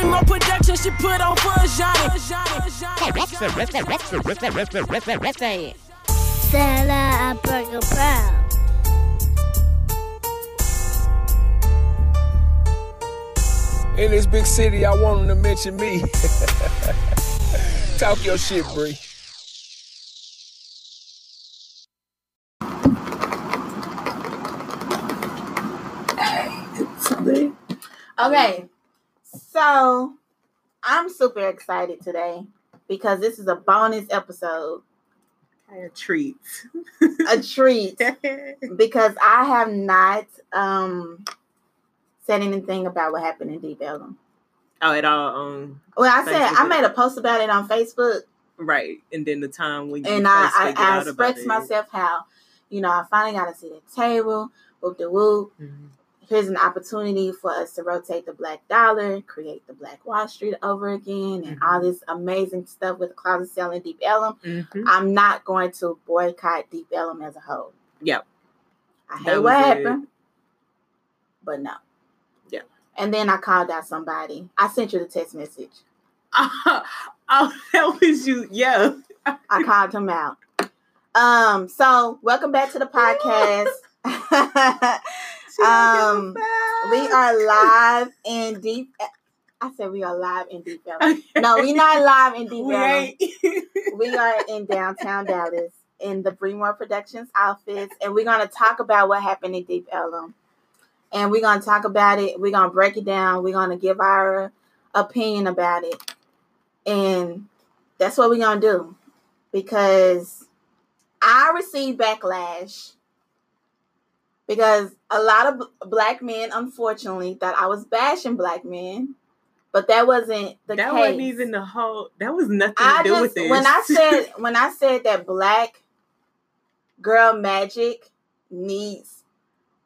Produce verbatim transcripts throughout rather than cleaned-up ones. Bremoore Productions, she put on for Johnny. Sell a burger brown. In this big city, I want them to mention me. Talk your shit, Bree. Okay, so I'm super excited today because this is a bonus episode. A treat. A treat. Because I have not um, said anything about what happened in Deep Ellum. Oh, it all. Um, well, I said, I made a post about it on Facebook. Right. And then the time when you and first I, I, I out expressed about myself it. How, you know, I finally got to sit at the table, whoop the whoop. Mm-hmm. Here's an opportunity for us to rotate the black dollar, create the black Wall Street over again, and mm-hmm. all this amazing stuff with the closet sale in Deep Ellum. Mm-hmm. I'm not going to boycott Deep Ellum as a whole. Yep. I hate what happened, but no. Yeah. And then I called out somebody. I sent you the text message. Oh, that was you. Yeah. I called him out. Um. So welcome back to the podcast. Um, we are live in deep. I said we are live in Deep Ellum. No, we're not live in Deep Ellum. We are in downtown Dallas in the Bremoore Productions office, and we're gonna talk about what happened in Deep Ellum. And we're gonna talk about it. We're gonna break it down. We're gonna give our opinion about it, and that's what we're gonna do because I received backlash. Because a lot of b- black men, unfortunately, thought I was bashing black men, but that wasn't the that case. That wasn't even the whole. That was nothing to I do just, with this. When I said when I said that black girl magic needs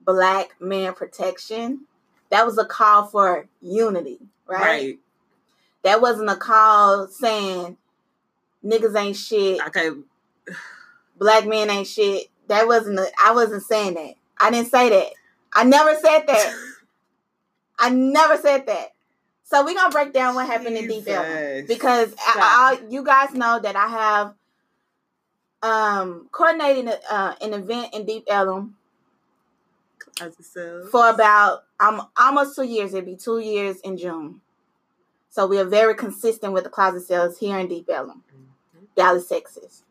black man protection, that was a call for unity, right? Right. That wasn't a call saying niggas ain't shit. Okay. Black men ain't shit. That wasn't. A, I wasn't saying that. I didn't say that. I never said that. I never said that. So we're going to break down what happened Jesus. in Deep Ellum. Because I, I, you guys know that I have um, coordinated a, uh, an event in Deep Ellum for about um, almost two years. It'd be two years in June. So we are very consistent with the closet sales here in Deep Ellum, mm-hmm. Dallas, Texas.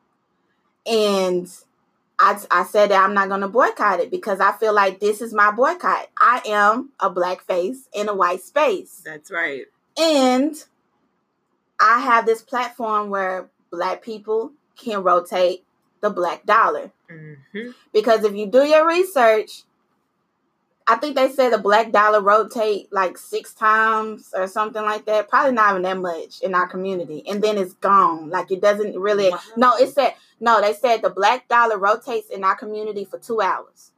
And I, I said that I'm not going to boycott it because I feel like this is my boycott. I am a black face in a white space. That's right. And I have this platform where black people can rotate the black dollar. Mm-hmm. Because if you do your research, I think they say the black dollar rotate like six times or something like that. Probably not even that much in our community. And then it's gone. Like it doesn't really. Wow. No, it said, no, they said the black dollar rotates in our community for two hours.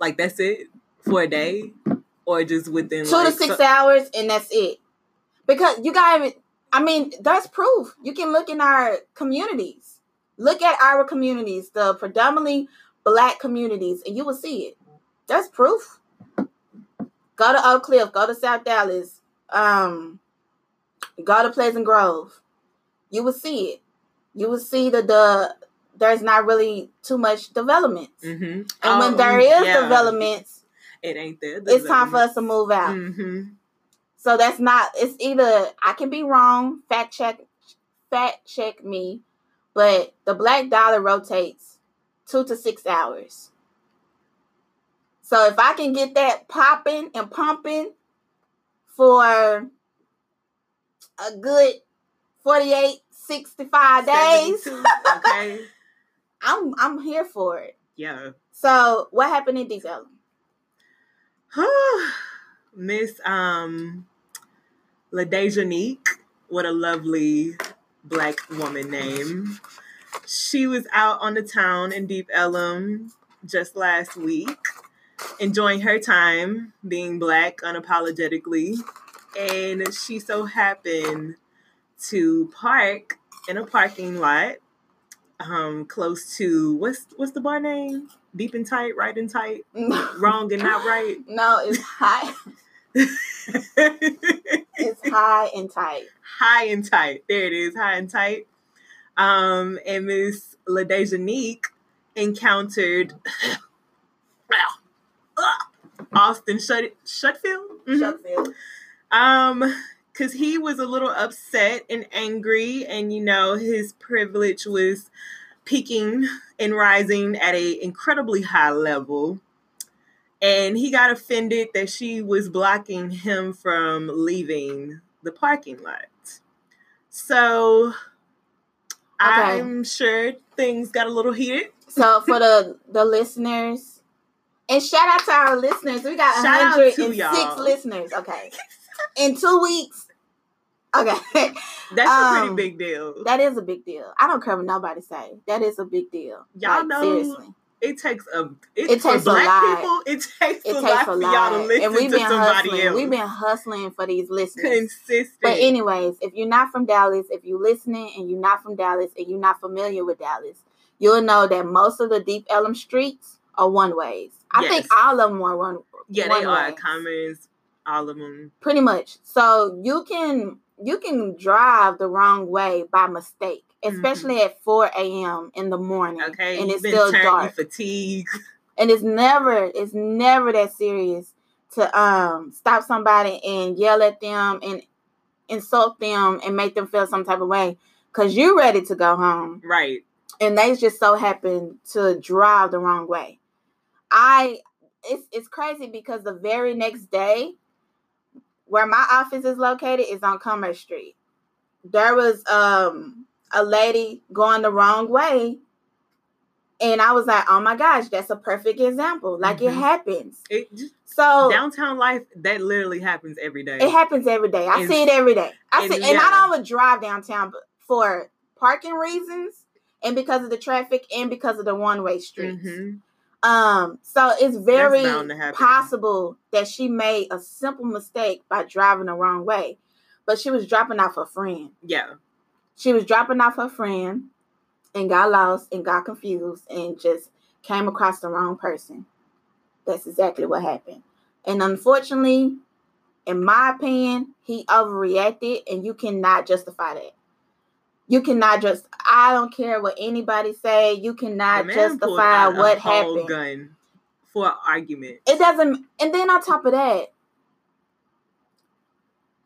Like that's it for a day or just within two like, to six so- hours. And that's it. Because you guys, I mean, that's proof. You can look in our communities, look at our communities, the predominantly black communities, and you will see it. That's proof. Go to Oak Cliff. Go to South Dallas. Um, go to Pleasant Grove. You will see it. You will see that the there's not really too much development. Mm-hmm. And um, when there is yeah. developments, it ain't there. It's time for us to move out. Mm-hmm. So that's not. It's either I can be wrong. Fact check. Fact check me. But the black dollar rotates two to six hours. So if I can get that popping and pumping for a good forty-eight, sixty-five days, okay. I'm I'm here for it. Yeah. So what happened in Deep Ellum? Miss um, L'Daijohnique, what a lovely black woman name. She was out on the town in Deep Ellum just last week. Enjoying her time being black unapologetically, and she so happened to park in a parking lot um close to what's what's the bar name? Deep and Tight, Right and Tight, Wrong and Not Right. No, it's Hot. High and tight. High and tight. There it is. High and tight. Um, and Miss L'Daijohnique encountered Austin Shut- Shutfield. Mm-hmm. Shutfield. Um, because he was a little upset and angry, and you know his privilege was peaking and rising at a incredibly high level. And he got offended that she was blocking him from leaving the parking lot. So okay. I'm sure things got a little heated. So for the, the listeners, and shout out to our listeners. We got one hundred six listeners. Okay. In two weeks. Okay. That's um, a pretty big deal. That is a big deal. I don't care what nobody say. That is a big deal. Y'all like, know. Seriously. It takes a it, it takes for black a people. It takes it a lot for y'all to listen and we've been to somebody hustling. else. We've been hustling for these listeners. Consistent. But anyways, if you're not from Dallas, if you're listening and you're not from Dallas and you're not familiar with Dallas, you'll know that most of the Deep Ellum streets are one ways. I yes. think all of them are one. Yeah, one they ways. are commons. All of them. Pretty much. So you can you can drive the wrong way by mistake. Especially mm-hmm. at four a.m. in the morning. Okay. And it's been still dark. Fatigue. And it's never, it's never that serious to um stop somebody and yell at them and insult them and make them feel some type of way. Because you're ready to go home. Right. And they just so happen to drive the wrong way. I, it's, it's crazy because the very next day where my office is located is on Commerce Street. There was, um... a lady going the wrong way, and I was like, oh my gosh, that's a perfect example. Like mm-hmm. it happens. It just, so downtown life, that literally happens every day. It happens every day. I and, see it every day. I and, see, yeah. and I don't drive downtown for parking reasons and because of the traffic and because of the one-way streets. Mm-hmm. Um, so it's very possible that she made a simple mistake by driving the wrong way, but she was dropping off her friend. Yeah. She was dropping off her friend and got lost and got confused and just came across the wrong person. That's exactly what happened. And unfortunately, in my opinion, he overreacted, and you cannot justify that. You cannot just, I don't care what anybody say. You cannot justify what happened. A gun for an argument. It doesn't, and then on top of that,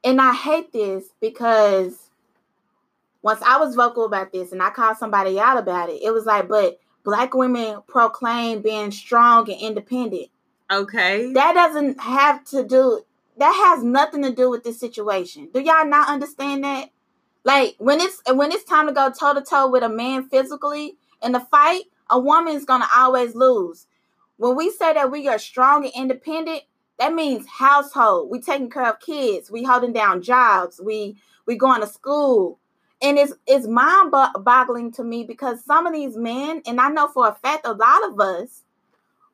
and I hate this because once I was vocal about this and I called somebody out about it, it was like, but black women proclaim being strong and independent. Okay. That doesn't have to do, that has nothing to do with this situation. Do y'all not understand that? Like when it's, when it's time to go toe to toe with a man physically in the fight, a woman is going to always lose. When we say that we are strong and independent, that means household. We taking care of kids. We holding down jobs. We, we going to school. And it's it's mind-boggling to me because some of these men, and I know for a fact a lot of us,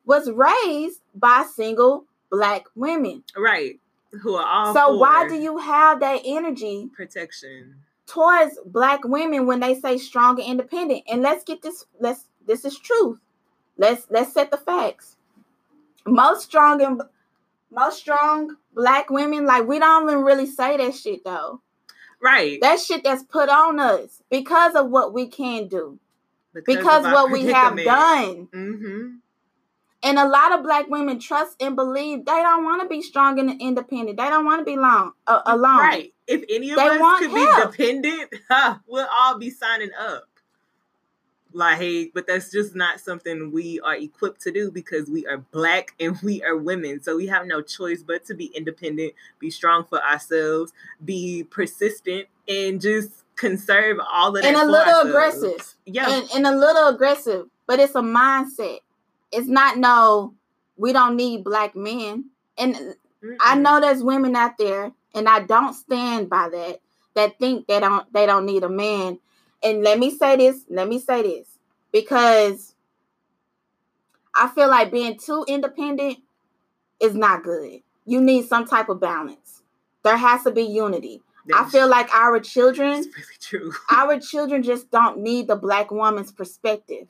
was raised by single black women. Right. Who are all So why do you have that energy? Protection. Towards black women when they say strong and independent. And let's get this, let's this is truth. Let's let's set the facts. Most strong and most strong black women, like we don't even really say that shit though. Right. That shit that's put on us because of what we can do. Because, because what we have done. Mm-hmm. And a lot of black women trust and believe they don't want to be strong and independent. They don't want to be long, uh, alone. Right. If any of they us could help. be dependent, huh, we'll all be signing up. Like, hey, but that's just not something we are equipped to do because we are black and we are women. So we have no choice but to be independent, be strong for ourselves, be persistent, and just conserve all of that. And a little aggressive. Yeah. And, and a little aggressive. But it's a mindset. It's not, no, we don't need black men. And mm-mm. I know there's women out there, and I don't stand by that, that think they don't they don't need a man. And let me say this, let me say this, because I feel like being too independent is not good. You need some type of balance. There has to be unity. That's I feel like our children, really true. our children just don't need the black woman's perspective.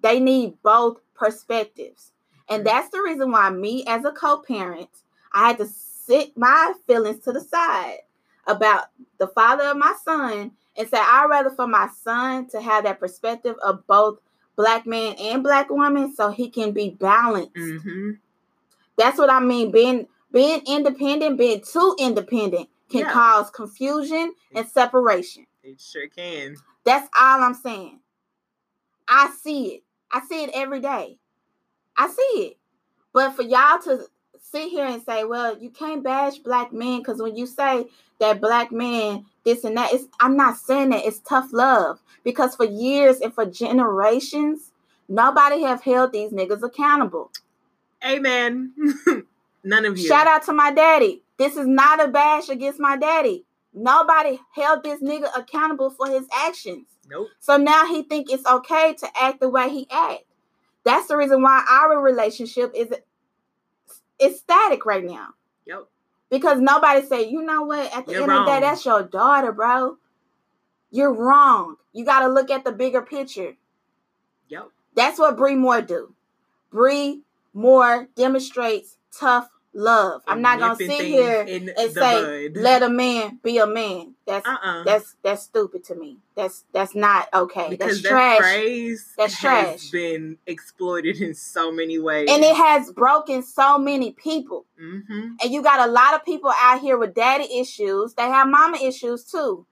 They need both perspectives. And that's the reason why me as a co-parent, I had to sit my feelings to the side. about the father of my son and say, I'd rather for my son to have that perspective of both black man and black woman so he can be balanced. Mm-hmm. That's what I mean. Being being independent, being too independent can yeah. cause confusion and separation. It sure can. That's all I'm saying. I see it. I see it every day. I see it. But for y'all to sit here and say, well, you can't bash black men, because when you say that black men, this and that, it's, I'm not saying that. It's tough love. Because for years and for generations, nobody have held these niggas accountable. Amen. None of you. Shout out to my daddy. This is not a bash against my daddy. Nobody held this nigga accountable for his actions. Nope. So now he think it's okay to act the way he act. That's the reason why our relationship is it's static right now. Yep. Because nobody say, you know what? At the You're end wrong. Of the day, that's your daughter, bro. You're wrong. You got to look at the bigger picture. Yep. That's what Bremoore do. Bremoore demonstrates tough love. I'm not gonna sit here and say let a man be a man. That's uh-uh. that's that's stupid to me. That's that's not okay. Because that's that trash. Phrase that's has trash. Been exploited in so many ways, and it has broken so many people. Mm-hmm. And you got a lot of people out here with daddy issues. They have mama issues too,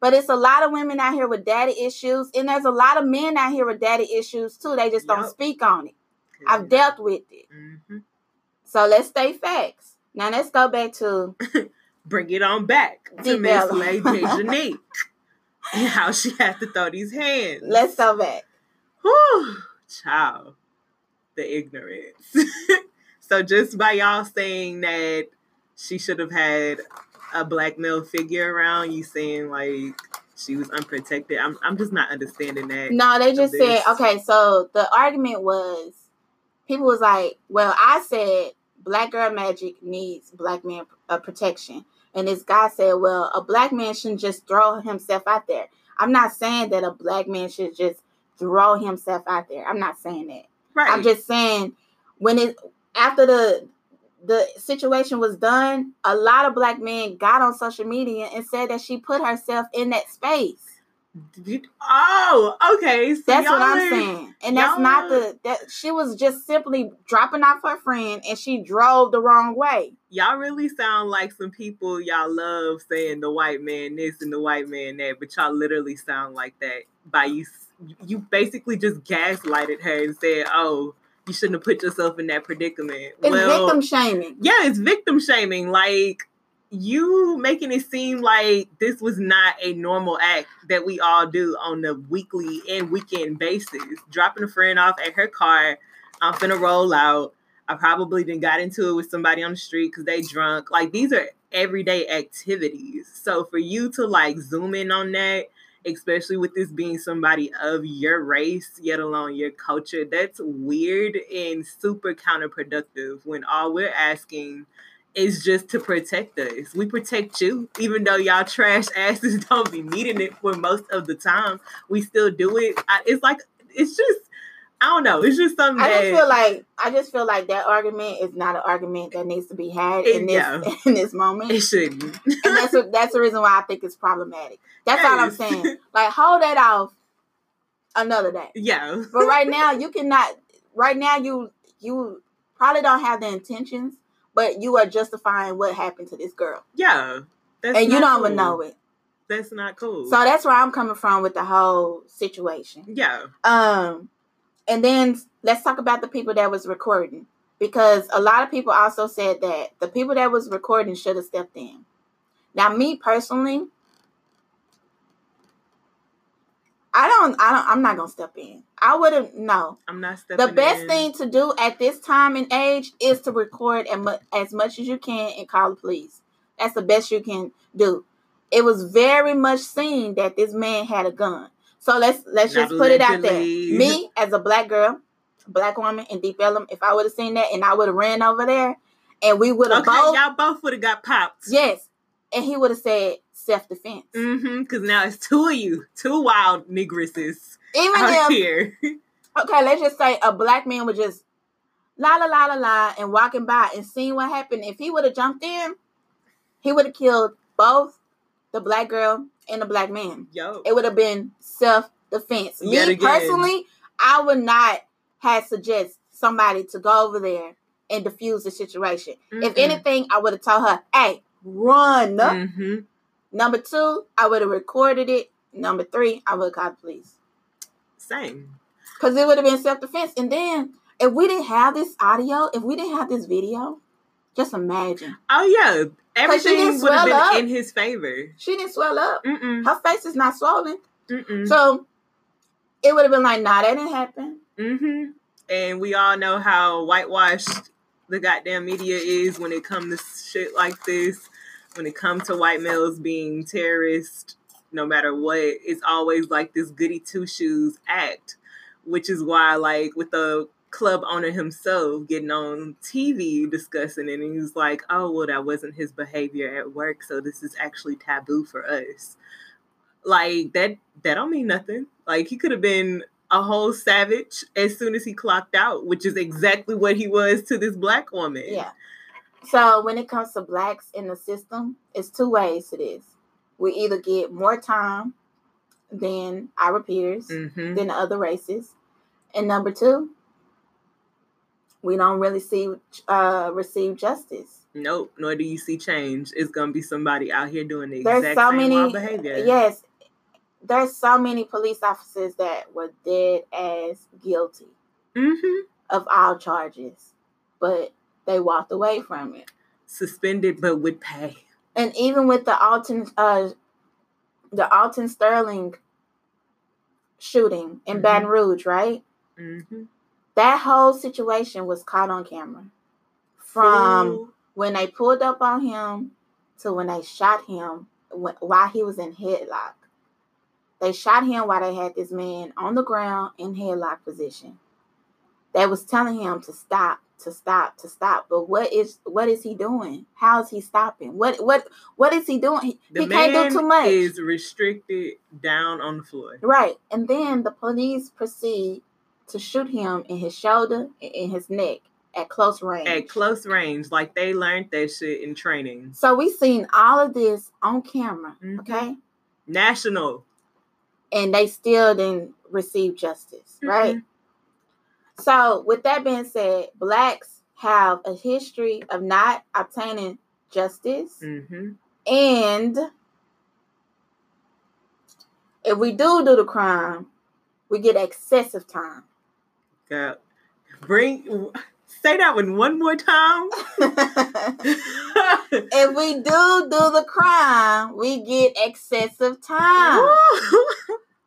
but it's a lot of women out here with daddy issues, and there's a lot of men out here with daddy issues too. They just yep. don't speak on it. Mm-hmm. I've dealt with it. Mm-hmm. So let's stay facts. Now let's go back to... Bring it on back to Miss L'Daijohnique and how she had to throw these hands. Let's go back. Whew, child. The ignorance. So just by y'all saying that she should have had a black male figure around, you saying like she was unprotected. I'm, I'm just not understanding that. No, they just said... Okay, so the argument was... People was like, well, I said... Black girl magic needs black man uh, protection. And this guy said, well, a black man shouldn't just throw himself out there. I'm not saying that a black man should just throw himself out there. I'm not saying that. Right. I'm just saying when it after the the situation was done, a lot of black men got on social media and said that she put herself in that space. Oh, okay. So that's what I'm saying, and that's not the that she was just simply dropping off her friend, and she drove the wrong way. Y'all really sound like some people y'all love saying the white man this and the white man that, but y'all literally sound like that by you. You basically just gaslighted her and said, "Oh, you shouldn't have put yourself in that predicament." It's well, victim shaming. Yeah, it's victim shaming. Like. You making it seem like this was not a normal act that we all do on a weekly and weekend basis. Dropping a friend off at her car. I'm finna roll out. I probably done got into it with somebody on the street because they drunk. Like, these are everyday activities. So for you to, like, zoom in on that, especially with this being somebody of your race, yet alone your culture, that's weird and super counterproductive when all we're asking is just to protect us. We protect you, even though y'all trash asses don't be needing it for most of the time. We still do it. I, it's like it's just I don't know. It's just something. I that, just feel like I just feel like that argument is not an argument that needs to be had it, in this no, in this moment. It shouldn't. And that's what, that's the reason why I think it's problematic. That's yes. all I'm saying. Like, hold that off another day. Yeah. But right now you cannot. Right now you you probably don't have the intentions. But you are justifying what happened to this girl. Yeah. That's and you don't cool. even know it. That's not cool. So that's where I'm coming from with the whole situation. Yeah. Um, and then let's talk about the people that was recording. Because a lot of people also said that the people that was recording should have stepped in. Now, me personally, I don't, I don't, I'm not going to step in. I wouldn't, no. I'm not stepping in. The best in. thing to do at this time and age is to record as much, as much as you can and call the police. That's the best you can do. It was very much seen that this man had a gun. So let's let's not just put it out there. Me, as a black girl, black woman in Deep Ellum, if I would have seen that and I would have ran over there and we would have okay, both. Y'all both would have got popped. Yes. And he would have said self-defense. Mm-hmm. Because now it's two of you. Two wild negresses. Even out if, here. Okay, let's just say a black man would just la la la la la and walking by and seeing what happened. If he would have jumped in, he would have killed both the black girl and the black man. Yo. It would have been self-defense. Me, again. personally, I would not have suggested somebody to go over there and defuse the situation. Mm-hmm. If anything, I would have told her, hey, run. Mm-hmm. Number two, I would have recorded it. Number three, I would have called the police. Same. Because it would have been self-defense. And then, if we didn't have this audio, if we didn't have this video, just imagine. Oh, yeah. Everything would have been up. in his favor. She didn't swell up. Mm-mm. Her face is not swollen. Mm-mm. So, it would have been like, nah, that didn't happen. Mm-hmm. And we all know how whitewashed the goddamn media is when it comes to shit like this. When it comes to white males being terrorists, no matter what, it's always like this goody two-shoes act. Which is why, like, with the club owner himself getting on T V discussing it, and he was like, oh, well, that wasn't his behavior at work, so this is actually taboo for us. Like, that that don't mean nothing. Like, he could have been a whole savage as soon as he clocked out, which is exactly what he was to this black woman. Yeah. So, when it comes to blacks in the system, it's two ways to this. We either get more time than our peers, mm-hmm. than the other races. And number two, we don't really see uh, receive justice. Nope, nor do you see change. It's going to be somebody out here doing the there's exact so same many, wild behavior. Yes, there's so many police officers that were dead as guilty mm-hmm. of all charges, but they walked away from it. Suspended, but with pay. And even with the Alton uh, the Alton Sterling shooting in mm-hmm. Baton Rouge, right? Mm-hmm. That whole situation was caught on camera. From Ooh. when they pulled up on him to when they shot him while he was in headlock. They shot him while they had this man on the ground in headlock position. They was telling him to stop, to stop, to stop. But what is what is he doing? How is he stopping? What what what is he doing? He, he can't do too much. The man is restricted down on the floor. Right. And then the police proceed to shoot him in his shoulder and in his neck at close range. At close range. Like, they learned that shit in training. So we seen all of this on camera, mm-hmm. okay? National. And they still didn't receive justice, mm-hmm. right? So with that being said, blacks have a history of not obtaining justice. Mm-hmm. And if we do do the crime, we get excessive time. Girl, bring say that one one more time. If we do do the crime, we get excessive time.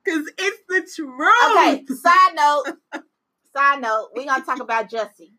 Because it's the truth. Okay, side note. Side note, we're going to talk about Jussie.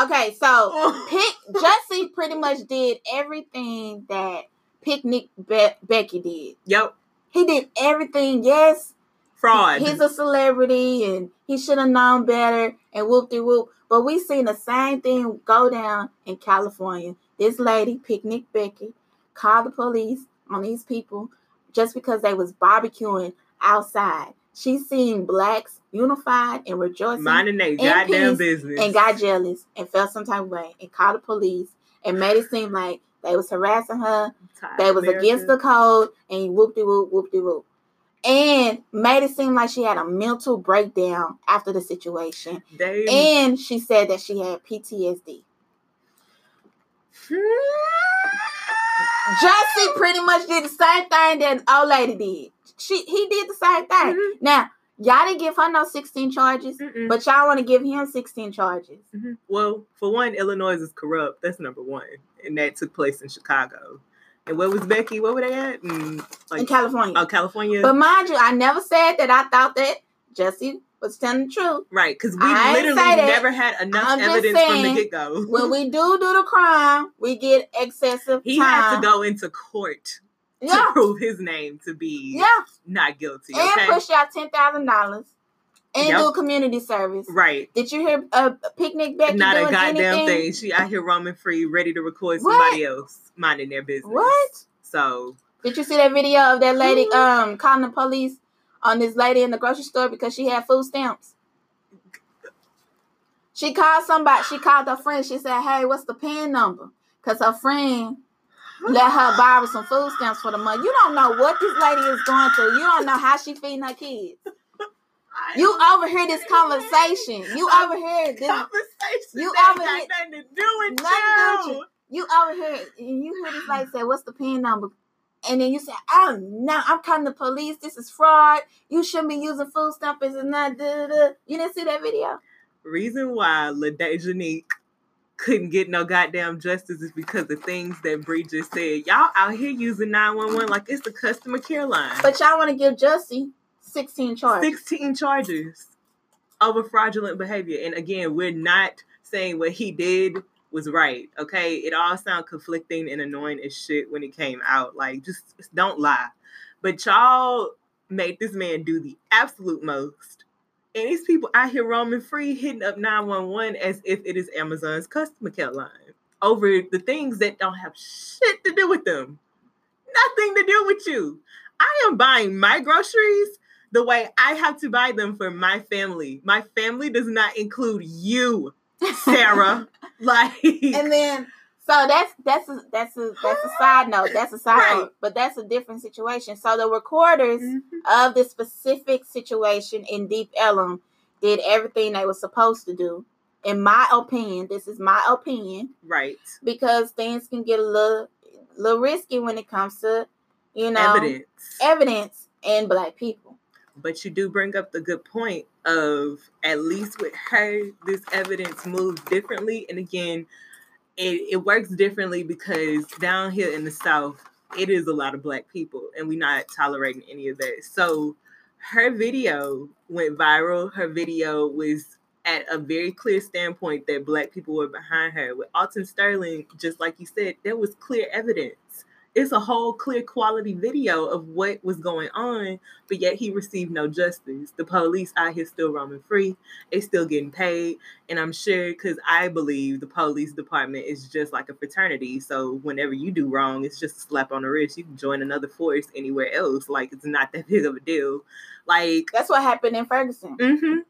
Okay, so Pick, Jussie pretty much did everything that Picnic Be- Becky did. Yep. He did everything, yes. Fraud. He, he's a celebrity, and he should have known better, and whoop-de-whoop. But we seen the same thing go down in California. This lady, Picnic Becky, called the police on these people just because they was barbecuing outside. She seen blacks unified and rejoicing. Minding their goddamn business. And got jealous and felt some type of way and called the police and made it seem like they was harassing her. They was against the code and whoop-de-whoop, whoop-de-whoop. And made it seem like she had a mental breakdown after the situation. Damn. And she said that she had P T S D. Jussie pretty much did the same thing that old lady did. She he did the same thing. Mm-hmm. Now, y'all didn't give her no sixteen charges, mm-mm. but y'all want to give him sixteen charges. Mm-hmm. Well, for one, Illinois is corrupt. That's number one. And that took place in Chicago. And where was Becky? Where were they at? In, like, in California. Oh, California. But mind you, I never said that I thought that Jussie was telling the truth. Right, because we I literally never had enough I'm evidence saying, from the get-go. When we do do the crime, we get excessive he time. He had to go into court. To yeah. prove his name to be yeah. not guilty. Okay? And push out ten thousand dollars and yep. do community service. Right. Did you hear uh, Picnic Becky Not doing a goddamn anything? thing. She out here roaming free, ready to record what? somebody else minding their business. What? So. Did you see that video of that lady um, calling the police on this lady in the grocery store because she had food stamps? She called somebody. She called her friend. She said, hey, what's the P I N number? Because her friend let her borrow some food stamps for the month. You don't know what this lady is going through. You don't know how she feeding her kids. You overhear this conversation. You overhear this conversation. You overhear nothing to do with you. You overhear and you hear this lady say, "What's the P I N number?" And then you say, "Oh no, I'm calling the police. This is fraud. You shouldn't be using food stamps and not." Da, da, da. You didn't see that video. Reason why L'Daijohnique couldn't get no goddamn justice is because the things that Bree just said. Y'all out here using nine one one like it's the customer care line. But y'all want to give Jussie sixteen charges. sixteen charges over fraudulent behavior. And again, we're not saying what he did was right, okay? It all sounded conflicting and annoying as shit when it came out. Like, just, just don't lie. But y'all made this man do the absolute most. And these people out here roaming free, hitting up nine one one as if it is Amazon's customer care line over the things that don't have shit to do with them. Nothing to do with you. I am buying my groceries the way I have to buy them for my family. My family does not include you, Sarah. Like, and then so that's that's a, that's a that's a side note. That's a side right. note, but that's a different situation. So the recorders mm-hmm. of this specific situation in Deep Ellum did everything they were supposed to do. In my opinion, this is my opinion, right? Because things can get a little little risky when it comes to, you know, evidence, evidence, and black people. But you do bring up the good point of, at least with her, this evidence moves differently. And again, it, it works differently because down here in the South, it is a lot of black people and we're not tolerating any of that. So her video went viral. Her video was at a very clear standpoint that black people were behind her. With Alton Sterling, just like you said, there was clear evidence. It's a whole clear quality video of what was going on, but yet he received no justice. The police out here still roaming free. They still getting paid. And I'm sure, because I believe the police department is just like a fraternity. So whenever you do wrong, it's just a slap on the wrist. You can join another force anywhere else. Like, it's not that big of a deal. Like, that's what happened in Ferguson. Mm-hmm.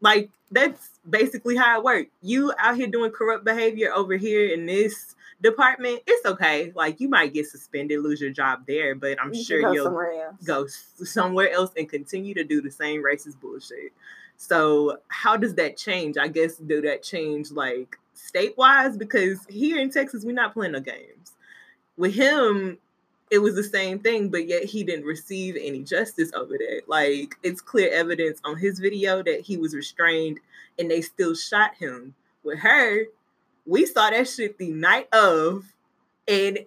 Like, that's basically how it worked. You out here doing corrupt behavior over here in this department, it's okay. Like, you might get suspended, lose your job there, but I'm you sure go you'll somewhere go somewhere else and continue to do the same racist bullshit. So how does that change? I guess, do that change, like, state-wise? Because here in Texas, we're not playing no games. With him, it was the same thing, but yet he didn't receive any justice over that. Like, it's clear evidence on his video that he was restrained and they still shot him. With her, we saw that shit the night of, and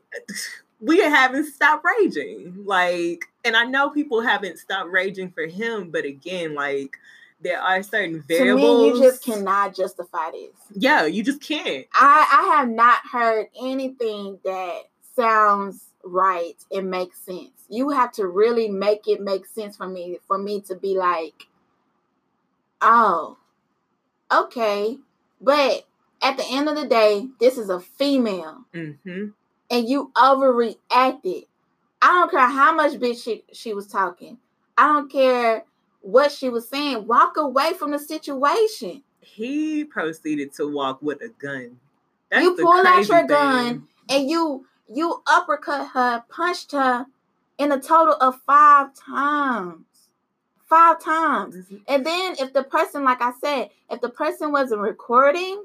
we haven't stopped raging. Like, and I know people haven't stopped raging for him, but again, like, there are certain variables. To me, you just cannot justify this. Yeah, you just can't. I, I have not heard anything that sounds right and makes sense. You have to really make it make sense for me, for me to be like, oh, okay, but at the end of the day, this is a female, mm-hmm. and you overreacted. I don't care how much bitch she, she was talking. I don't care what she was saying. Walk away from the situation. He proceeded to walk with a gun. That's you pull out your thing. gun and you you uppercut her, punched her in a total of five times. Five times. Mm-hmm. And then if the person, like I said, if the person wasn't recording,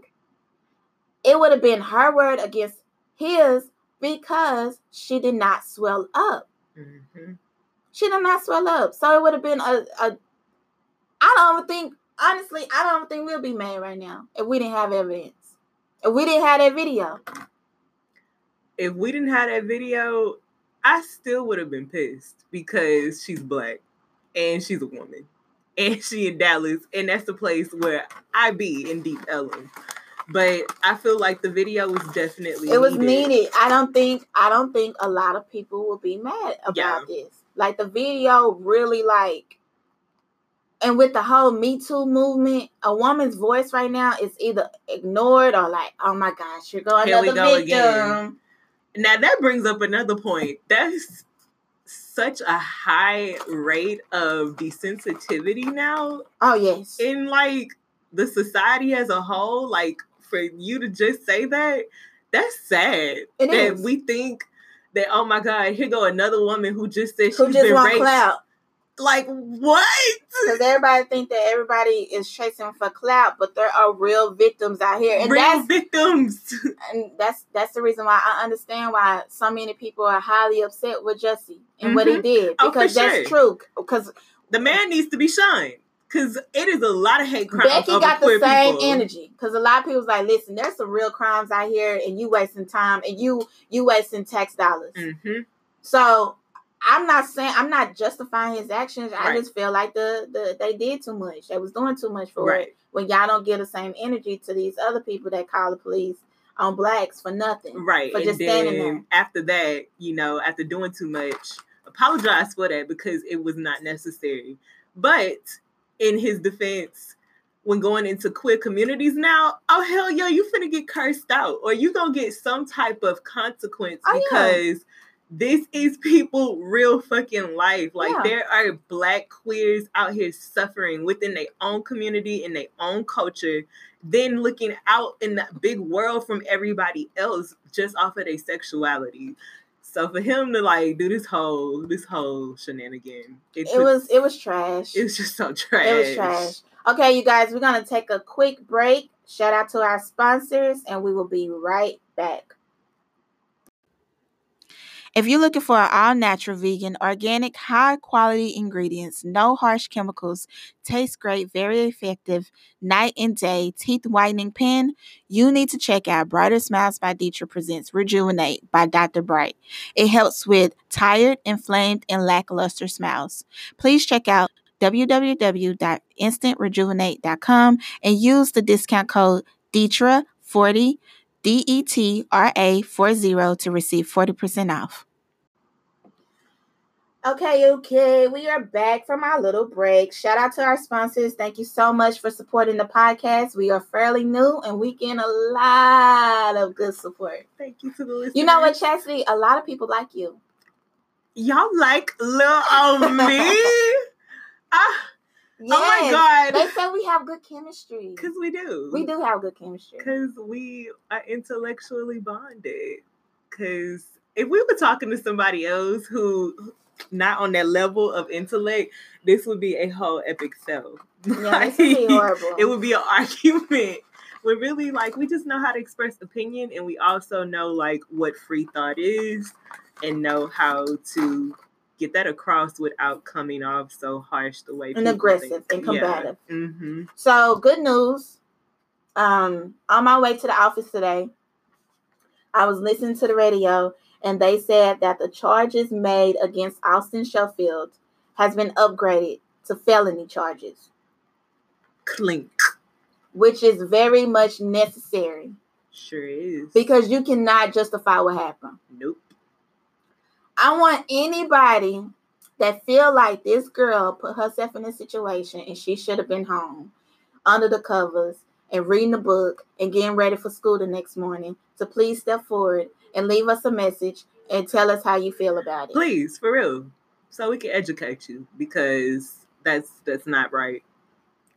it would have been her word against his because she did not swell up. Mm-hmm. She did not swell up. So it would have been a, a... I don't think... Honestly, I don't think we'll be mad right now if we didn't have evidence. If we didn't have that video. If we didn't have that video, I still would have been pissed because she's black and she's a woman. And she in Dallas. And that's the place where I be in Deep Ellum. But I feel like the video was definitely It was needed. needed. I don't think I don't think a lot of people will be mad about yeah. this. Like, the video really, like, and with the whole Me Too movement, a woman's voice right now is either ignored or like, oh my gosh, you're going another go victim. Again. Now that brings up another point. That's such a high rate of desensitivity now. Oh yes. In, like, the society as a whole, like, for you to just say that, that's sad. It that is. We think that, oh my God, here go another woman who just said who she's just been raped. Clout. Like, what? Because everybody think that everybody is chasing for clout, but there are real victims out here. And real that's, victims. And that's that's the reason why I understand why so many people are highly upset with Jussie and mm-hmm. what he did. Because oh, that's sure. true. Because the man needs to be shunned. Because it is a lot of hate crimes. Becky got the same people. energy. Because a lot of people's like, listen, there's some real crimes out here, and you wasting time, and you you wasting tax dollars. Mm-hmm. So I'm not saying I'm not justifying his actions. I right. just feel like the, the they did too much. They was doing too much for right. it. When y'all don't give the same energy to these other people that call the police on blacks for nothing, right? For and just then standing there. After that, you know, after doing too much, apologize for that because it was not necessary. But in his defense, when going into queer communities now, oh hell yeah, you finna get cursed out, or you gonna get some type of consequence oh, because. Yeah. This is people real fucking life. Like yeah. there are black queers out here suffering within their own community and their own culture, then looking out in the big world from everybody else just off of their sexuality. So for him to like do this whole this whole shenanigan, it, it took, was it was trash. It was just so trash. It was trash. Okay, you guys, we're gonna take a quick break. Shout out to our sponsors, and we will be right back. If you're looking for all-natural, vegan, organic, high-quality ingredients, no harsh chemicals, tastes great, very effective, night and day, teeth whitening pen, you need to check out Brighter Smiles by Deetra presents Rejuvenate by Doctor Bright. It helps with tired, inflamed, and lackluster smiles. Please check out w w w dot instant rejuvenate dot com and use the discount code D E T R A forty. D E T R A forty to receive forty percent off. Okay, okay. We are back from our little break. Shout out to our sponsors. Thank you so much for supporting the podcast. We are fairly new and we get a lot of good support. Thank you to the listeners. You know what, Chastity? A lot of people like you. Y'all like little old me? I- Yes. Oh my God. They say we have good chemistry. Because we do. We do have good chemistry. Because we are intellectually bonded. Because if we were talking to somebody else who not on that level of intellect, this would be a whole epic fail. Yeah, like, this would be horrible. It would be an argument. We're really like, we just know how to express opinion, and we also know like what free thought is and know how to get that across without coming off so harsh the way and aggressive think. And combative. Yeah. Mm-hmm. So good news. Um, on my way to the office today, I was listening to the radio and they said that the charges made against Austin Shuffield has been upgraded to felony charges. Clink. Which is very much necessary. Sure is. Because you cannot justify what happened. Nope. I want anybody that feel like this girl put herself in this situation and she should have been home under the covers and reading a book and getting ready for school the next morning to please step forward and leave us a message and tell us how you feel about it. Please, for real. So we can educate you because that's that's not right.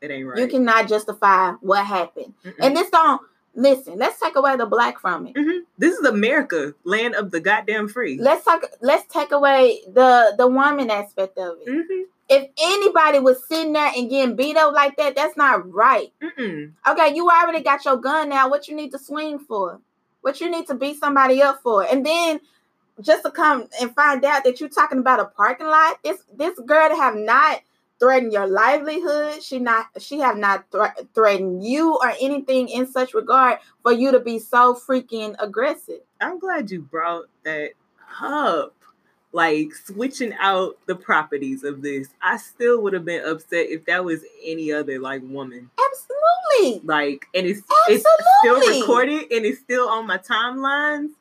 It ain't right. You cannot justify what happened. Mm-mm. And this don't... Listen, let's take away the black from it. Mm-hmm. This is America, land of the goddamn free. Let's talk. Let's take away the, the woman aspect of it. Mm-hmm. If anybody was sitting there and getting beat up like that, that's not right. Mm-mm. Okay, you already got your gun now. What you need to swing for? What you need to beat somebody up for? And then just to come and find out that you're talking about a parking lot. This this girl to have not threaten your livelihood. She not. She have not th- threatened you or anything in such regard for you to be so freaking aggressive. I'm glad you brought that up. Like switching out the properties of this, I still would have been upset if that was any other like woman. Absolutely. Like, and it's Absolutely. It's still recorded and it's still on my timelines.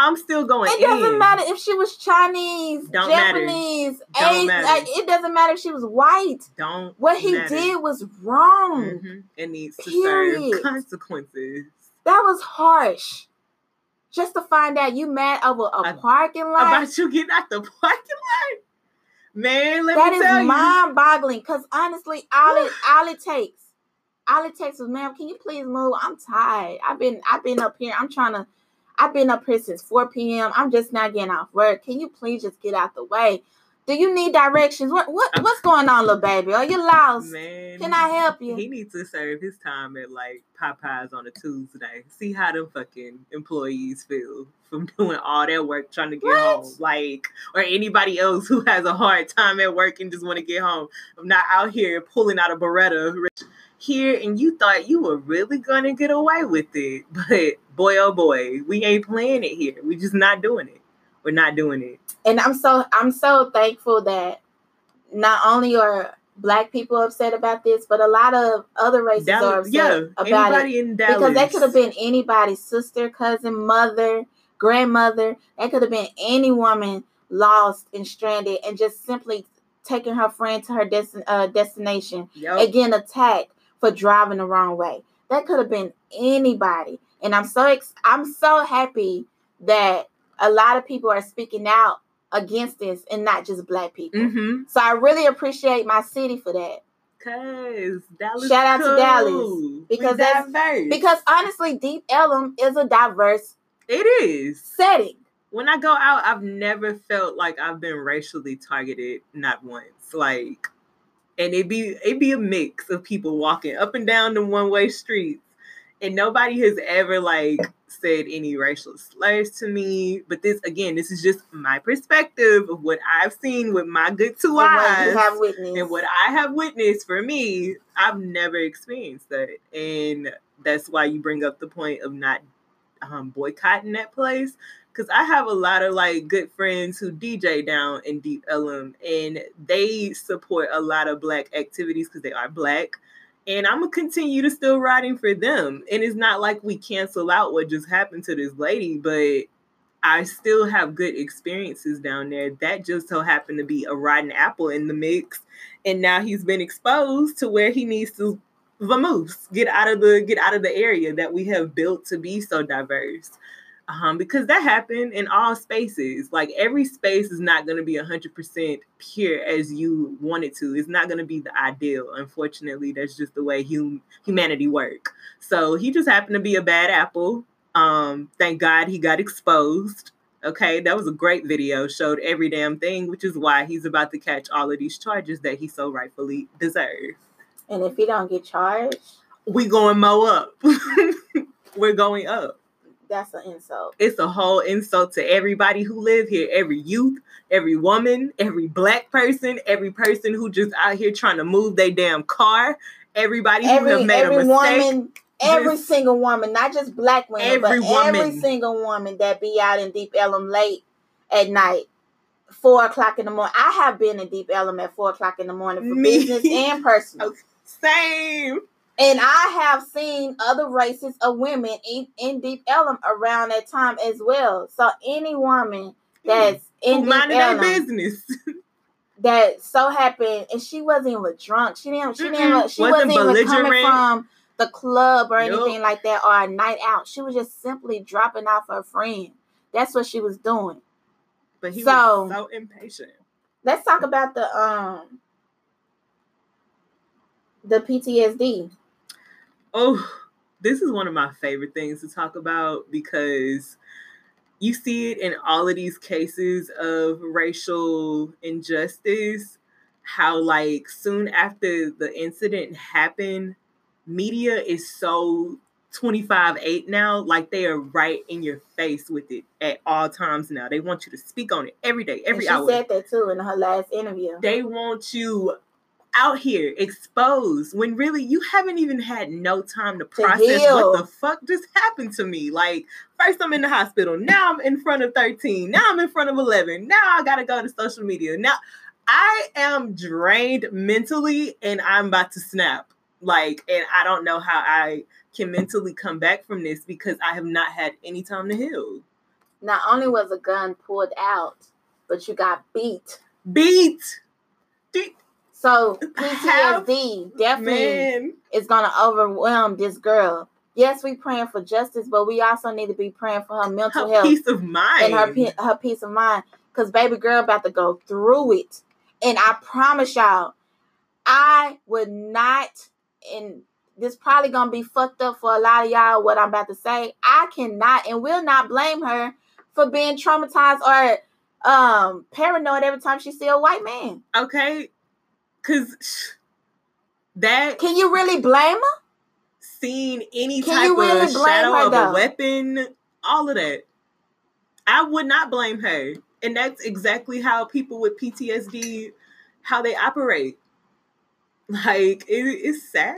I'm still going It in. Doesn't matter if she was Chinese, Don't Japanese, Asian. Like, it doesn't matter if she was white. Don't What he matter. did was wrong. Mm-hmm. It needs to Period. serve consequences. That was harsh. Just to find out you mad over a I, parking lot. About you getting out the parking lot? Man, let that me tell you. That is mind-boggling. Because honestly, all it, all it takes, all it takes is, ma'am, can you please move? I'm tired. I've been, I've been up here. I'm trying to I've been up here since four p.m. I'm just not getting off work. Can you please just get out the way? Do you need directions? What what what's going on, little baby? Are you lost? Man, can I help you? He needs to serve his time at like Popeyes on a Tuesday. See how them fucking employees feel from doing all their work trying to get what? home. Like, or anybody else who has a hard time at work and just want to get home. I'm not out here pulling out a Beretta here, and you thought you were really gonna get away with it, but boy oh boy, we ain't playing it here. We just not doing it. We're not doing it. And I'm so I'm so thankful that not only are Black people upset about this, but a lot of other races Dallas, are upset yeah, about anybody it in Dallas. Because that could have been anybody's sister, cousin, mother, grandmother. That could have been any woman lost and stranded and just simply taking her friend to her desti- uh, destination. Yep. Again, attacked for driving the wrong way. That could have been anybody. And I'm so ex- I'm so happy that a lot of people are speaking out against this and not just Black people. Mm-hmm. So I really appreciate my city for that. Cause Dallas, shout out cool. to Dallas because we that's diverse. Because honestly, Deep Ellum is a diverse. It is setting. When I go out, I've never felt like I've been racially targeted, not once. Like, and it be it be a mix of people walking up and down the one way streets, and nobody has ever like said any racial slurs to me. But this, again, this is just my perspective of what I've seen with my good two eyes and what I have witnessed. For me, I've never experienced that. And that's why you bring up the point of not um, boycotting that place. Because I have a lot of like good friends who D J down in Deep Ellum, and they support a lot of Black activities because they are Black. And I'm going to continue to still riding for them. And it's not like we cancel out what just happened to this lady, but I still have good experiences down there. That just so happened to be a rotten apple in the mix. And now he's been exposed to where he needs to vamoose, get out of the, get out of the area that we have built to be so diverse. Um, because that happened in all spaces. Like, every space is not going to be one hundred percent pure as you want it to. It's not going to be the ideal. Unfortunately, that's just the way hum- humanity work. So he just happened to be a bad apple. Um, thank God he got exposed. Okay, that was a great video. Showed every damn thing, which is why he's about to catch all of these charges that he so rightfully deserves. And if he don't get charged? We going mow up. We're going up. That's an insult. It's a whole insult to everybody who live here. Every youth, every woman, every Black person, every person who just out here trying to move their damn car. Everybody who every, have made every a mistake. Woman, every just, single woman, not just Black women, every but woman. every single woman that be out in Deep Ellum late at night, four o'clock in the morning. I have been in Deep Ellum at four o'clock in the morning for Me. business and personal. Okay. Same. And I have seen other races of women in, in Deep Ellum around that time as well. So any woman that's in Deep Ellum, their business. That so happened, and she wasn't even drunk. She didn't. She didn't. Mm-hmm. She wasn't, wasn't even coming from the club or anything nope. like that, or a night out. She was just simply dropping off her friend. That's what she was doing. But he so, was so impatient. Let's talk about the um the P T S D. Oh, this is one of my favorite things to talk about because you see it in all of these cases of racial injustice, how like soon after the incident happened, media is so twenty-five eight now, like they are right in your face with it at all times now. They want you to speak on it every day, every she hour. She said that too in her last interview. They want you out here exposed when really you haven't even had no time to process to what the fuck just happened to me. Like, first I'm in the hospital, now I'm in front of thirteen, now I'm in front of eleven, now I gotta go to social media. Now I am drained mentally and I'm about to snap. Like, and I don't know how I can mentally come back from this because I have not had any time to heal. Not only was a gun pulled out, but you got beat. Beat! De- So P T S D definitely is going to overwhelm this girl. Yes, we praying for justice, but we also need to be praying for her mental her health. Peace of mind. And her, her peace of mind. Because baby girl about to go through it. And I promise y'all, I would not, and this probably gonna be fucked up for a lot of y'all, what I'm about to say. I cannot and will not blame her for being traumatized or um paranoid every time she see a white man. Okay, because that, can you really blame her? Seeing any can type really of shadow her, of though? a weapon, all of that, I would not blame her. And that's exactly how people with P T S D, how they operate. Like, it, it's sad.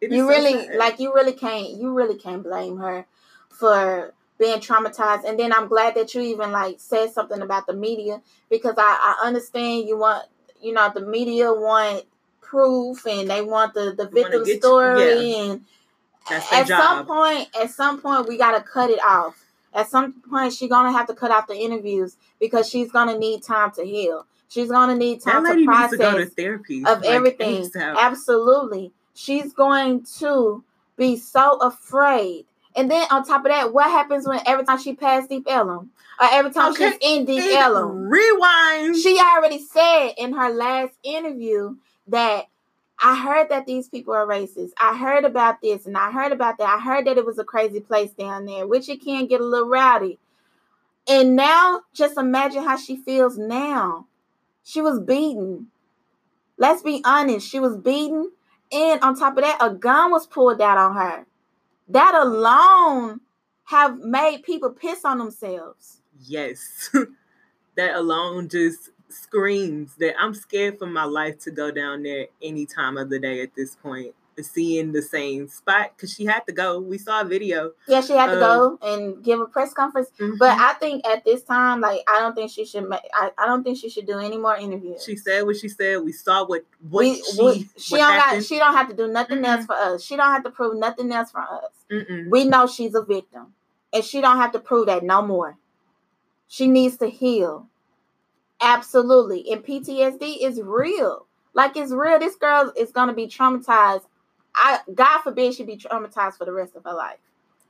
It you really, so sad. like, you really can't, you really can't blame her for being traumatized. And then I'm glad that you even, like, said something about the media, because I, I understand you want, you know, the media want proof and they want the, the victim story. You, yeah. And That's at job. some point, at some point, we got to cut it off. At some point, she's going to have to cut out the interviews because she's going to need time to heal. She's going to need time to process to go to therapy, of like, everything. ASAP. Absolutely. She's going to be so afraid. And then on top of that, what happens when every time she passed Deep Ellum? Or every time okay. she's in Deep it Ellum? Rewind. She already said in her last interview that, I heard that these people are racist. I heard about this and I heard about that. I heard that it was a crazy place down there, which it can get a little rowdy. And now, just imagine how she feels now. She was beaten. Let's be honest. She was beaten. And on top of that, a gun was pulled out on her. That alone have made people piss on themselves. Yes. That alone just screams that I'm scared for my life to go down there any time of the day at this point. Seeing the same spot, because she had to go. We saw a video. Yeah, she had um, to go and give a press conference. Mm-hmm. But I think at this time, like, I don't think she should. I, I don't think she should do any more interviews. She said what she said. We saw what what we, she. We, she what don't happened. got. She don't have to do nothing mm-hmm. else for us. She don't have to prove nothing else for us. Mm-mm. We know she's a victim, and she don't have to prove that no more. She needs to heal. Absolutely. And P T S D is real. Like, it's real. This girl is going to be traumatized. I, God forbid she be traumatized for the rest of her life.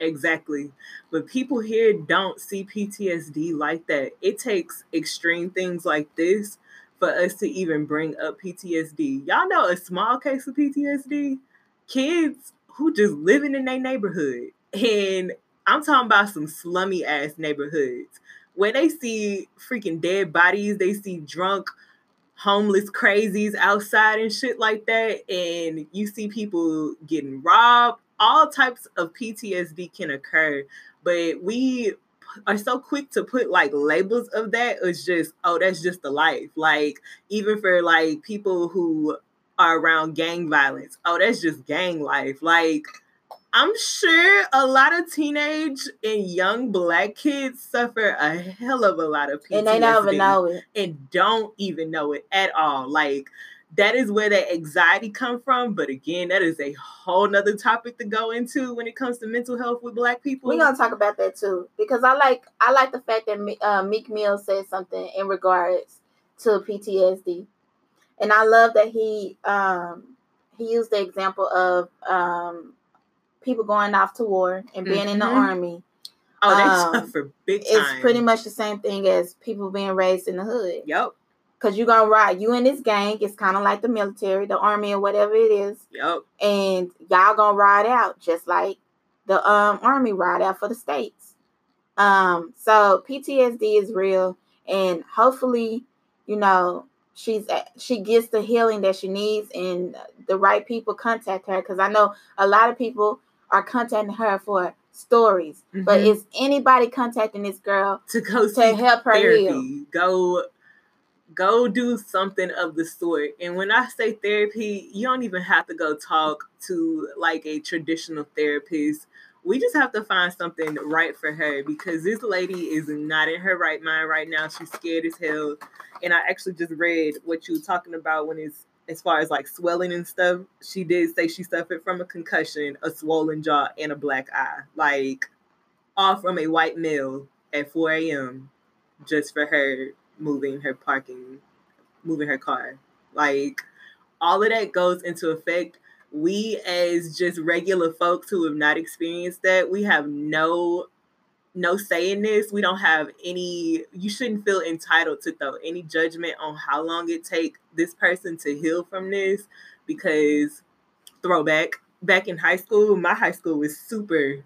Exactly. But people here don't see P T S D like that. It takes extreme things like this for us to even bring up P T S D. Y'all know a small case of P T S D? Kids who just living in their neighborhood. And I'm talking about some slummy ass neighborhoods. Where they see freaking dead bodies, they see drunk, homeless crazies outside and shit like that, and you see people getting robbed. All types of P T S D can occur, but we are so quick to put, like, labels of that. It's just, oh, that's just the life. Like, even for, like, people who are around gang violence, oh, that's just gang life. Like, I'm sure a lot of teenage and young Black kids suffer a hell of a lot of P T S D. And they don't even know it. And don't even know it at all. Like, that is where that anxiety come from. But again, that is a whole nother topic to go into when it comes to mental health with Black people. We're going to talk about that too. Because I like I like the fact that uh, Meek Mill said something in regards to P T S D. And I love that he, um, he used the example of... Um, people going off to war and being mm-hmm. in the army. Oh, they um, suffer big time. It's pretty much the same thing as people being raised in the hood. Yep. Because you're going to ride. You in this gang, it's kind of like the military, the army, or whatever it is. Yep. And y'all going to ride out just like the um, army ride out for the states. Um. So P T S D is real. And hopefully, you know, She's she gets the healing that she needs and the right people contact her. Because I know a lot of people are contacting her for stories. Mm-hmm. But is anybody contacting this girl to go to help her heal? Go, go do something of the sort. And when I say therapy, you don't even have to go talk to like a traditional therapist. We just have to find something right for her because this lady is not in her right mind right now. She's scared as hell. And I actually just read what you were talking about when it's as far as like swelling and stuff. She did say she suffered from a concussion, a swollen jaw, and a black eye. Like, all from a white male at four a.m. just for her moving her parking, moving her car. Like, all of that goes into effect. We as just regular folks who have not experienced that, we have no no say in this. We don't have any, you shouldn't feel entitled to throw any judgment on how long it take this person to heal from this because throwback. Back in high school, my high school was super,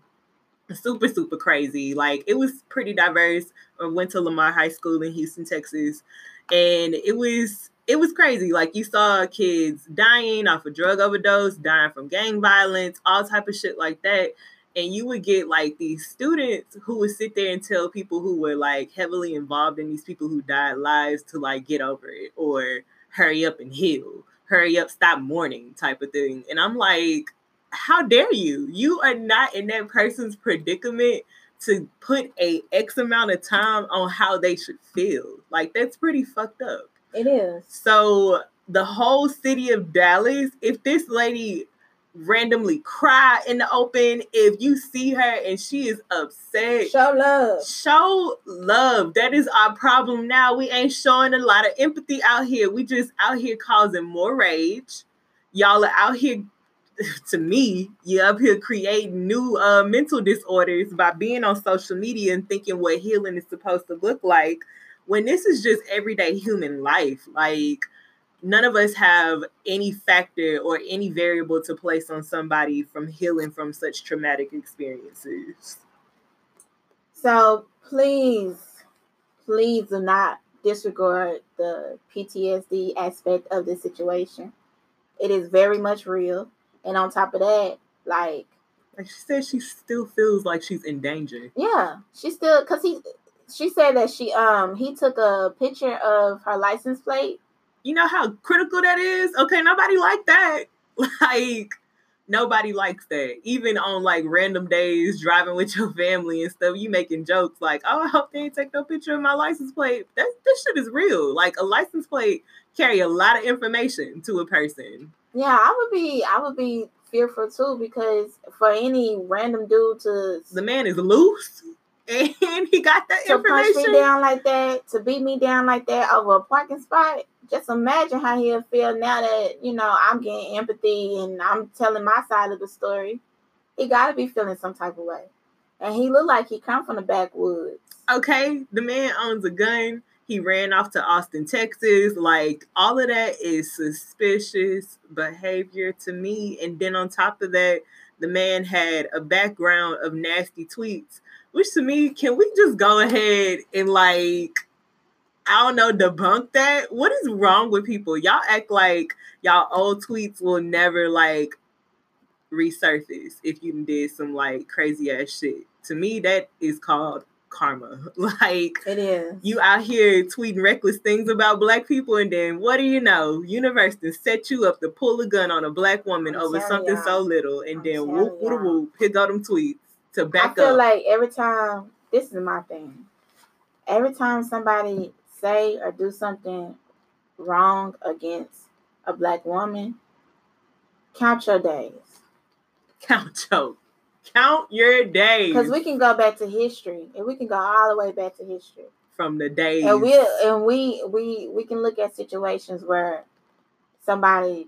super, super crazy. Like, it was pretty diverse. I went to Lamar High School in Houston, Texas, and it was it was crazy. Like, you saw kids dying off a drug overdose, dying from gang violence, all type of shit like that. And you would get, like, these students who would sit there and tell people who were, like, heavily involved in these people who died lives to, like, get over it or hurry up and heal, hurry up, stop mourning type of thing. And I'm like, how dare you? You are not in that person's predicament to put a X amount of time on how they should feel. Like, that's pretty fucked up. It is. So the whole city of Dallas, if this lady randomly cry in the open, if you see her and she is upset, show love. Show love. That is our problem now. We ain't showing a lot of empathy out here. We just out here causing more rage. Y'all are out here, to me, you're up here creating new uh, mental disorders by being on social media and thinking what healing is supposed to look like, when this is just everyday human life. Like, none of us have any factor or any variable to place on somebody from healing from such traumatic experiences. So please, please do not disregard the P T S D aspect of this situation. It is very much real. And on top of that, like... Like she said, she still feels like she's in danger. Yeah. She still... Because he... She said that she... um he took a picture of her license plate. You know how critical that is? Okay, nobody liked that. Like, nobody likes that. Even on, like, random days, driving with your family and stuff, you making jokes like, oh, I hope they ain't take no picture of my license plate. That, that shit is real. Like, a license plate carry a lot of information to a person. Yeah, I would be I would be fearful too, because for any random dude to... The man is loose and he got that to information. To punch me down like that, to beat me down like that over a parking spot, just imagine how he'll feel now that, you know, I'm getting empathy and I'm telling my side of the story. He gotta be feeling some type of way. And he looked like he come from the backwoods. Okay, the man owns a gun. He ran off to Austin, Texas. Like, all of that is suspicious behavior to me. And then on top of that, the man had a background of nasty tweets, which to me, can we just go ahead and, like, I don't know, debunk that? What is wrong with people? Y'all act like y'all old tweets will never, like, resurface if you did some, like, crazy ass shit. To me, that is called karma. Like, it is. You out here tweeting reckless things about black people, and then what do you know? Universe then set you up to pull a gun on a black woman I'm over something y'all. so little, and I'm then whoop, whoop, whoop, here go them tweets to back up. I feel up. like every time, this is my thing, every time somebody say or do something wrong against a black woman, count your days. Count your Count your days. Because we can go back to history. And we can go all the way back to history. From the days. And we and we we, we can look at situations where somebody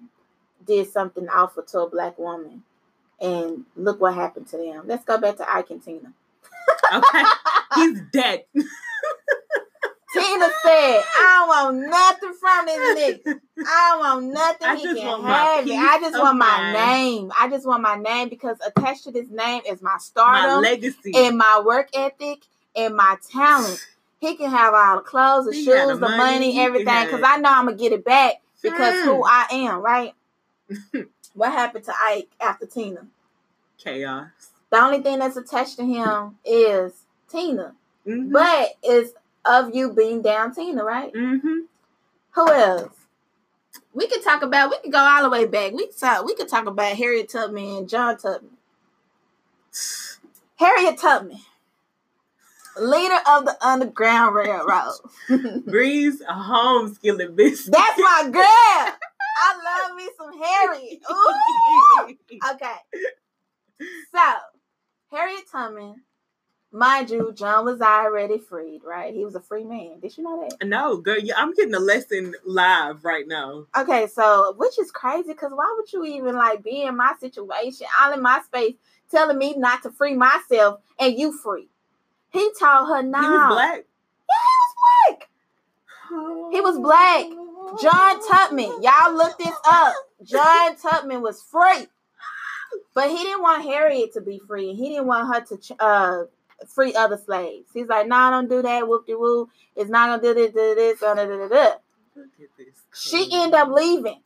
did something awful to a black woman. And look what happened to them. Let's go back to Ike and Tina. Okay. He's dead. Tina said, I want nothing from this nigga. I want nothing. I he just can want have my it. I just want my mine. name. I just want my name, because attached to this name is my stardom, my legacy, and my work ethic, and my talent. He can have all the clothes, the he shoes, the, the money, money everything, because I know I'm going to get it back because mm. who I am, right? What happened to Ike after Tina? Chaos. The only thing that's attached to him is Tina. Mm-hmm. But it's of you being down Tina, right? Mm-hmm. Who else? We could talk about, we could go all the way back. We could talk, we could talk about Harriet Tubman and John Tubman. Harriet Tubman, leader of the Underground Railroad. Breeze a home skillet bitch. That's my girl. I love me some Harriet. Ooh. Okay. So, Harriet Tubman. Mind you, John was already freed, right? He was a free man. Did you know that? No, girl. Yeah, I'm getting a lesson live right now. Okay, so, which is crazy, because why would you even, like, be in my situation, all in my space, telling me not to free myself, and you free? He told her no. He was black? Yeah, he was black. Oh. He was black. John Tubman. Y'all look this up. John Tubman was free. But he didn't want Harriet to be free. He didn't want her to uh, free other slaves. He's like, no, nah, don't do that. Whoop-de-woo. It's not going to do this. Da, da, da, da, da. She ended up leaving.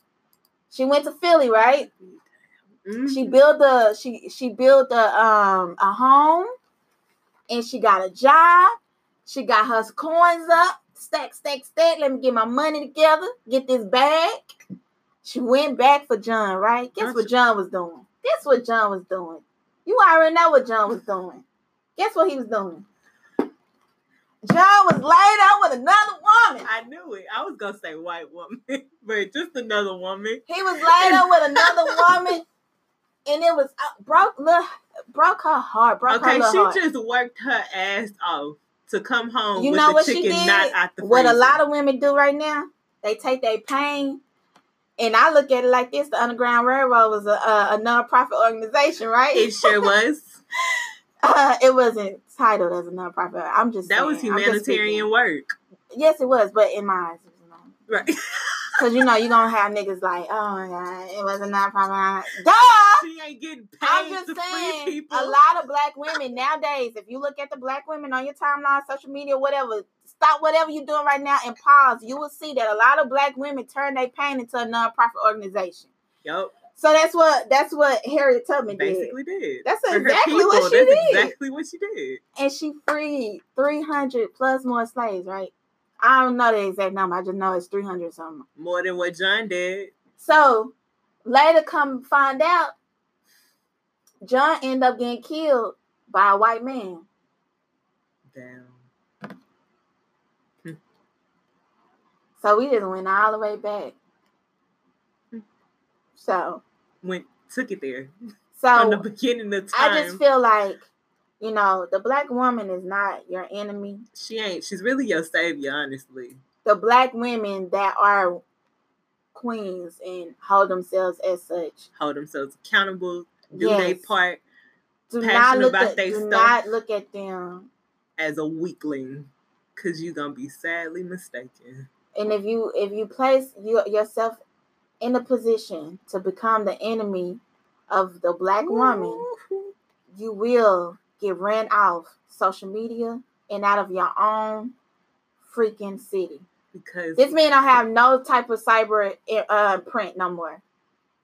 She went to Philly, right? Mm-hmm. She built a she she built a um a home, and she got a job. She got her coins up, stack, stack, stack. Let me get my money together, get this bag. She went back for John, right? Guess That's what John was doing. Guess what John was doing. You already know what John was doing. Guess what he was doing. John was laid out with another woman. I knew it. I was going to say white woman, but just another woman. He was laid out with another woman, and it was uh, broke, look, broke her heart. Broke okay, her she heart. Just worked her ass off to come home you with know the what chicken she did? Not out the freezer. What a lot of women do right now, they take their pain. And I look at it like this: the Underground Railroad was a, a, a non-profit organization, right? It sure was. uh, it wasn't titled as a non-profit. I'm just that saying, was humanitarian work. Yes, it was, but in my eyes, it was not. Right? Because you know you're gonna have niggas like, oh my god, it was a non-profit. Duh! She ain't getting paid. I'm just to saying, free people. A lot of black women nowadays. If you look at the black women on your timeline, social media, whatever. Stop whatever you're doing right now and pause. You will see that a lot of black women turn their pain into a nonprofit organization. Yep. So that's what that's what Harriet Tubman basically did. did. That's For exactly people, what she that's did. Exactly what she did. And she freed three hundred plus more slaves, right? I don't know the exact number. I just know it's three hundred something. More than what John did. So later, come find out, John ended up getting killed by a white man. Damn. So we just went all the way back. So went took it there. So from the beginning of time. I just feel like, you know, the black woman is not your enemy. She ain't. She's really your savior, honestly. The black women that are queens and hold themselves as such. Hold themselves accountable. Do yes. their part. Do not look about at, their do stuff not look at them as a weakling. Cause you're gonna be sadly mistaken. And if you if you place your, yourself in a position to become the enemy of the black woman, you will get ran off social media and out of your own freaking city. Because this man don't have no type of cyber uh, print no more.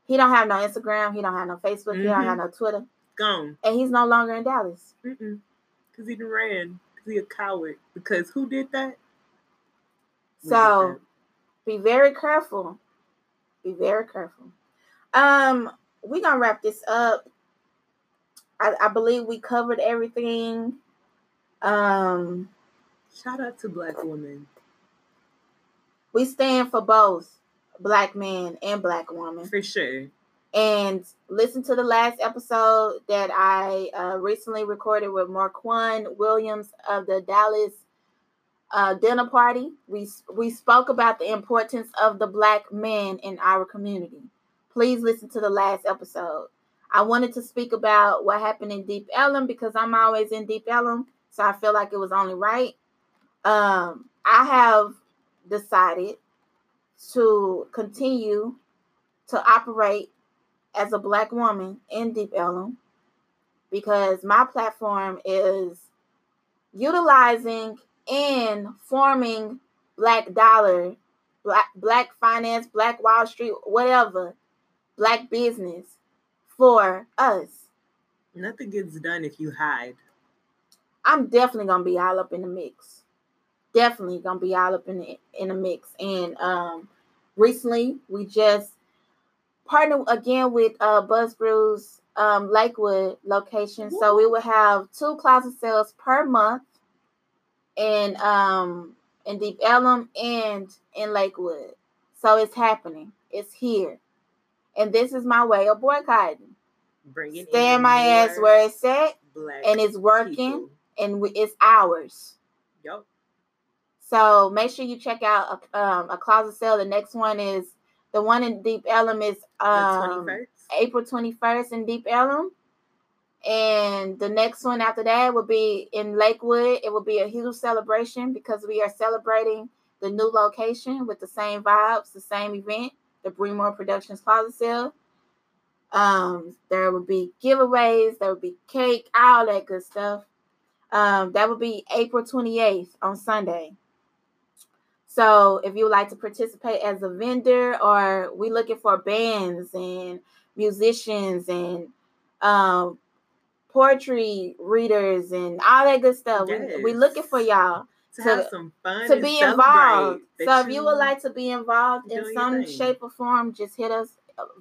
He don't have no Instagram. He don't have no Facebook. Mm-hmm. He don't have no Twitter. Gone. And he's no longer in Dallas. Mm-mm. Because he done ran. Because he a coward. Because who did that? So, be very careful. Be very careful. Um, we're going to wrap this up. I, I believe we covered everything. Um, Shout out to black women. We stand for both black man and black woman. For sure. And listen to the last episode that I uh, recently recorded with Marquan Williams of the Dallas Uh, dinner party. We we spoke about the importance of the black man in our community. Please listen to the last episode. I wanted to speak about what happened in Deep Ellum because I'm always in Deep Ellum, so I feel like it was only right. Um, I have decided to continue to operate as a black woman in Deep Ellum because my platform is utilizing and forming black dollar, black, black finance, black Wall Street, whatever, black business for us. Nothing gets done if you hide. I'm definitely going to be all up in the mix. Definitely going to be all up in the, in the mix. And um, recently, we just partnered again with uh, Buzz Brew's um, Lakewood location. Ooh. So we will have two closet sales per month. And um in Deep Ellum and in Lakewood. So it's happening. It's here. And this is my way of boycotting. Bringing Stand my ass where it's at. And it's working. People. And it's ours. Yep. So make sure you check out a, um, a closet sale. The next one is, the one in Deep Ellum is um, the twenty-first. April twenty-first in Deep Ellum. And the next one after that will be in Lakewood. It will be a huge celebration because we are celebrating the new location with the same vibes, the same event, the Bremoore Productions Closet Sale. Um, there would be giveaways, there would be cake, all that good stuff. Um, that would be April twenty-eighth on Sunday. So if you would like to participate as a vendor, or we're looking for bands and musicians and um, poetry readers and all that good stuff. Yes. We, we're looking for y'all to, to have some fun, to be involved. So if you would like to be involved in some shape or form, just hit us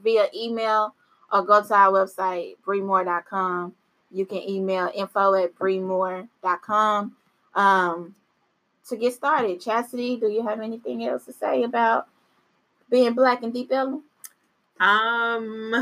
via email or go to our website, bremoore dot com. You can email info at bremoore dot com um, to get started. Chastity, do you have anything else to say about being Black in Deep Ellum? Um,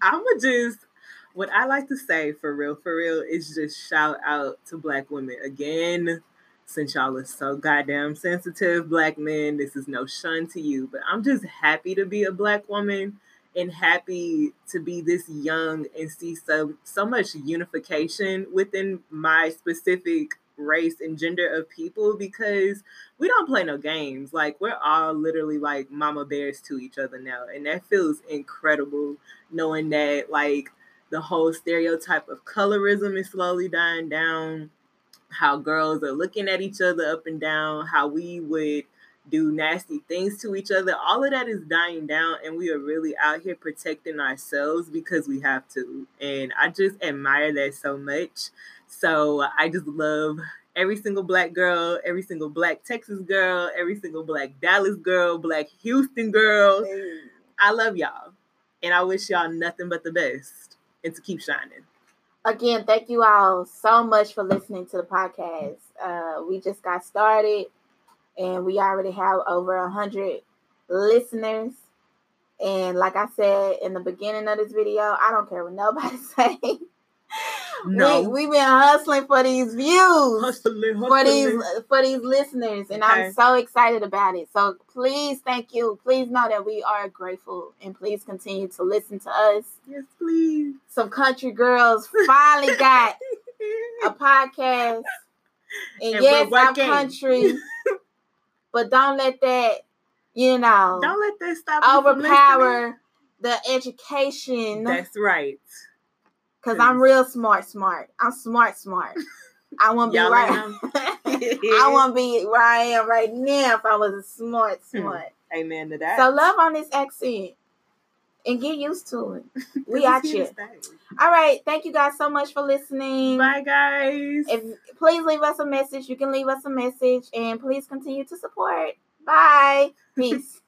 I'm going to just, what I like to say for real, for real, is just shout out to Black women again. Since y'all are so goddamn sensitive, Black men, this is no shun to you. But I'm just happy to be a Black woman and happy to be this young and see so, so much unification within my specific race and gender of people, because we don't play no games. Like, we're all literally like mama bears to each other now. And that feels incredible, knowing that like the whole stereotype of colorism is slowly dying down. How girls are looking at each other up and down, how we would do nasty things to each other. All of that is dying down, and we are really out here protecting ourselves because we have to. And I just admire that so much. So I just love every single Black girl, every single Black Texas girl, every single Black Dallas girl, Black Houston girl. I love y'all. And I wish y'all nothing but the best and to keep shining. Again, thank you all so much for listening to the podcast. Uh, we just got started, and we already have over one hundred listeners. And like I said in the beginning of this video, I don't care what nobody say. No. We've we been hustling for these views, hustling, hustling. for these for these listeners, and okay. I'm so excited about it. So please, thank you. Please know that we are grateful, and please continue to listen to us. Yes, please. Some country girls finally got a podcast, and, and yes, our country. But don't let that, you know, don't let that stop overpower the education. That's right. Cause I'm real smart, smart. I'm smart, smart. I won't be right. I won't be where I am right now if I was a smart, smart. Amen to that. So love on this accent and get used to it. We out here. All right. Thank you guys so much for listening. Bye, guys. If, please leave us a message. You can leave us a message, and please continue to support. Bye. Peace.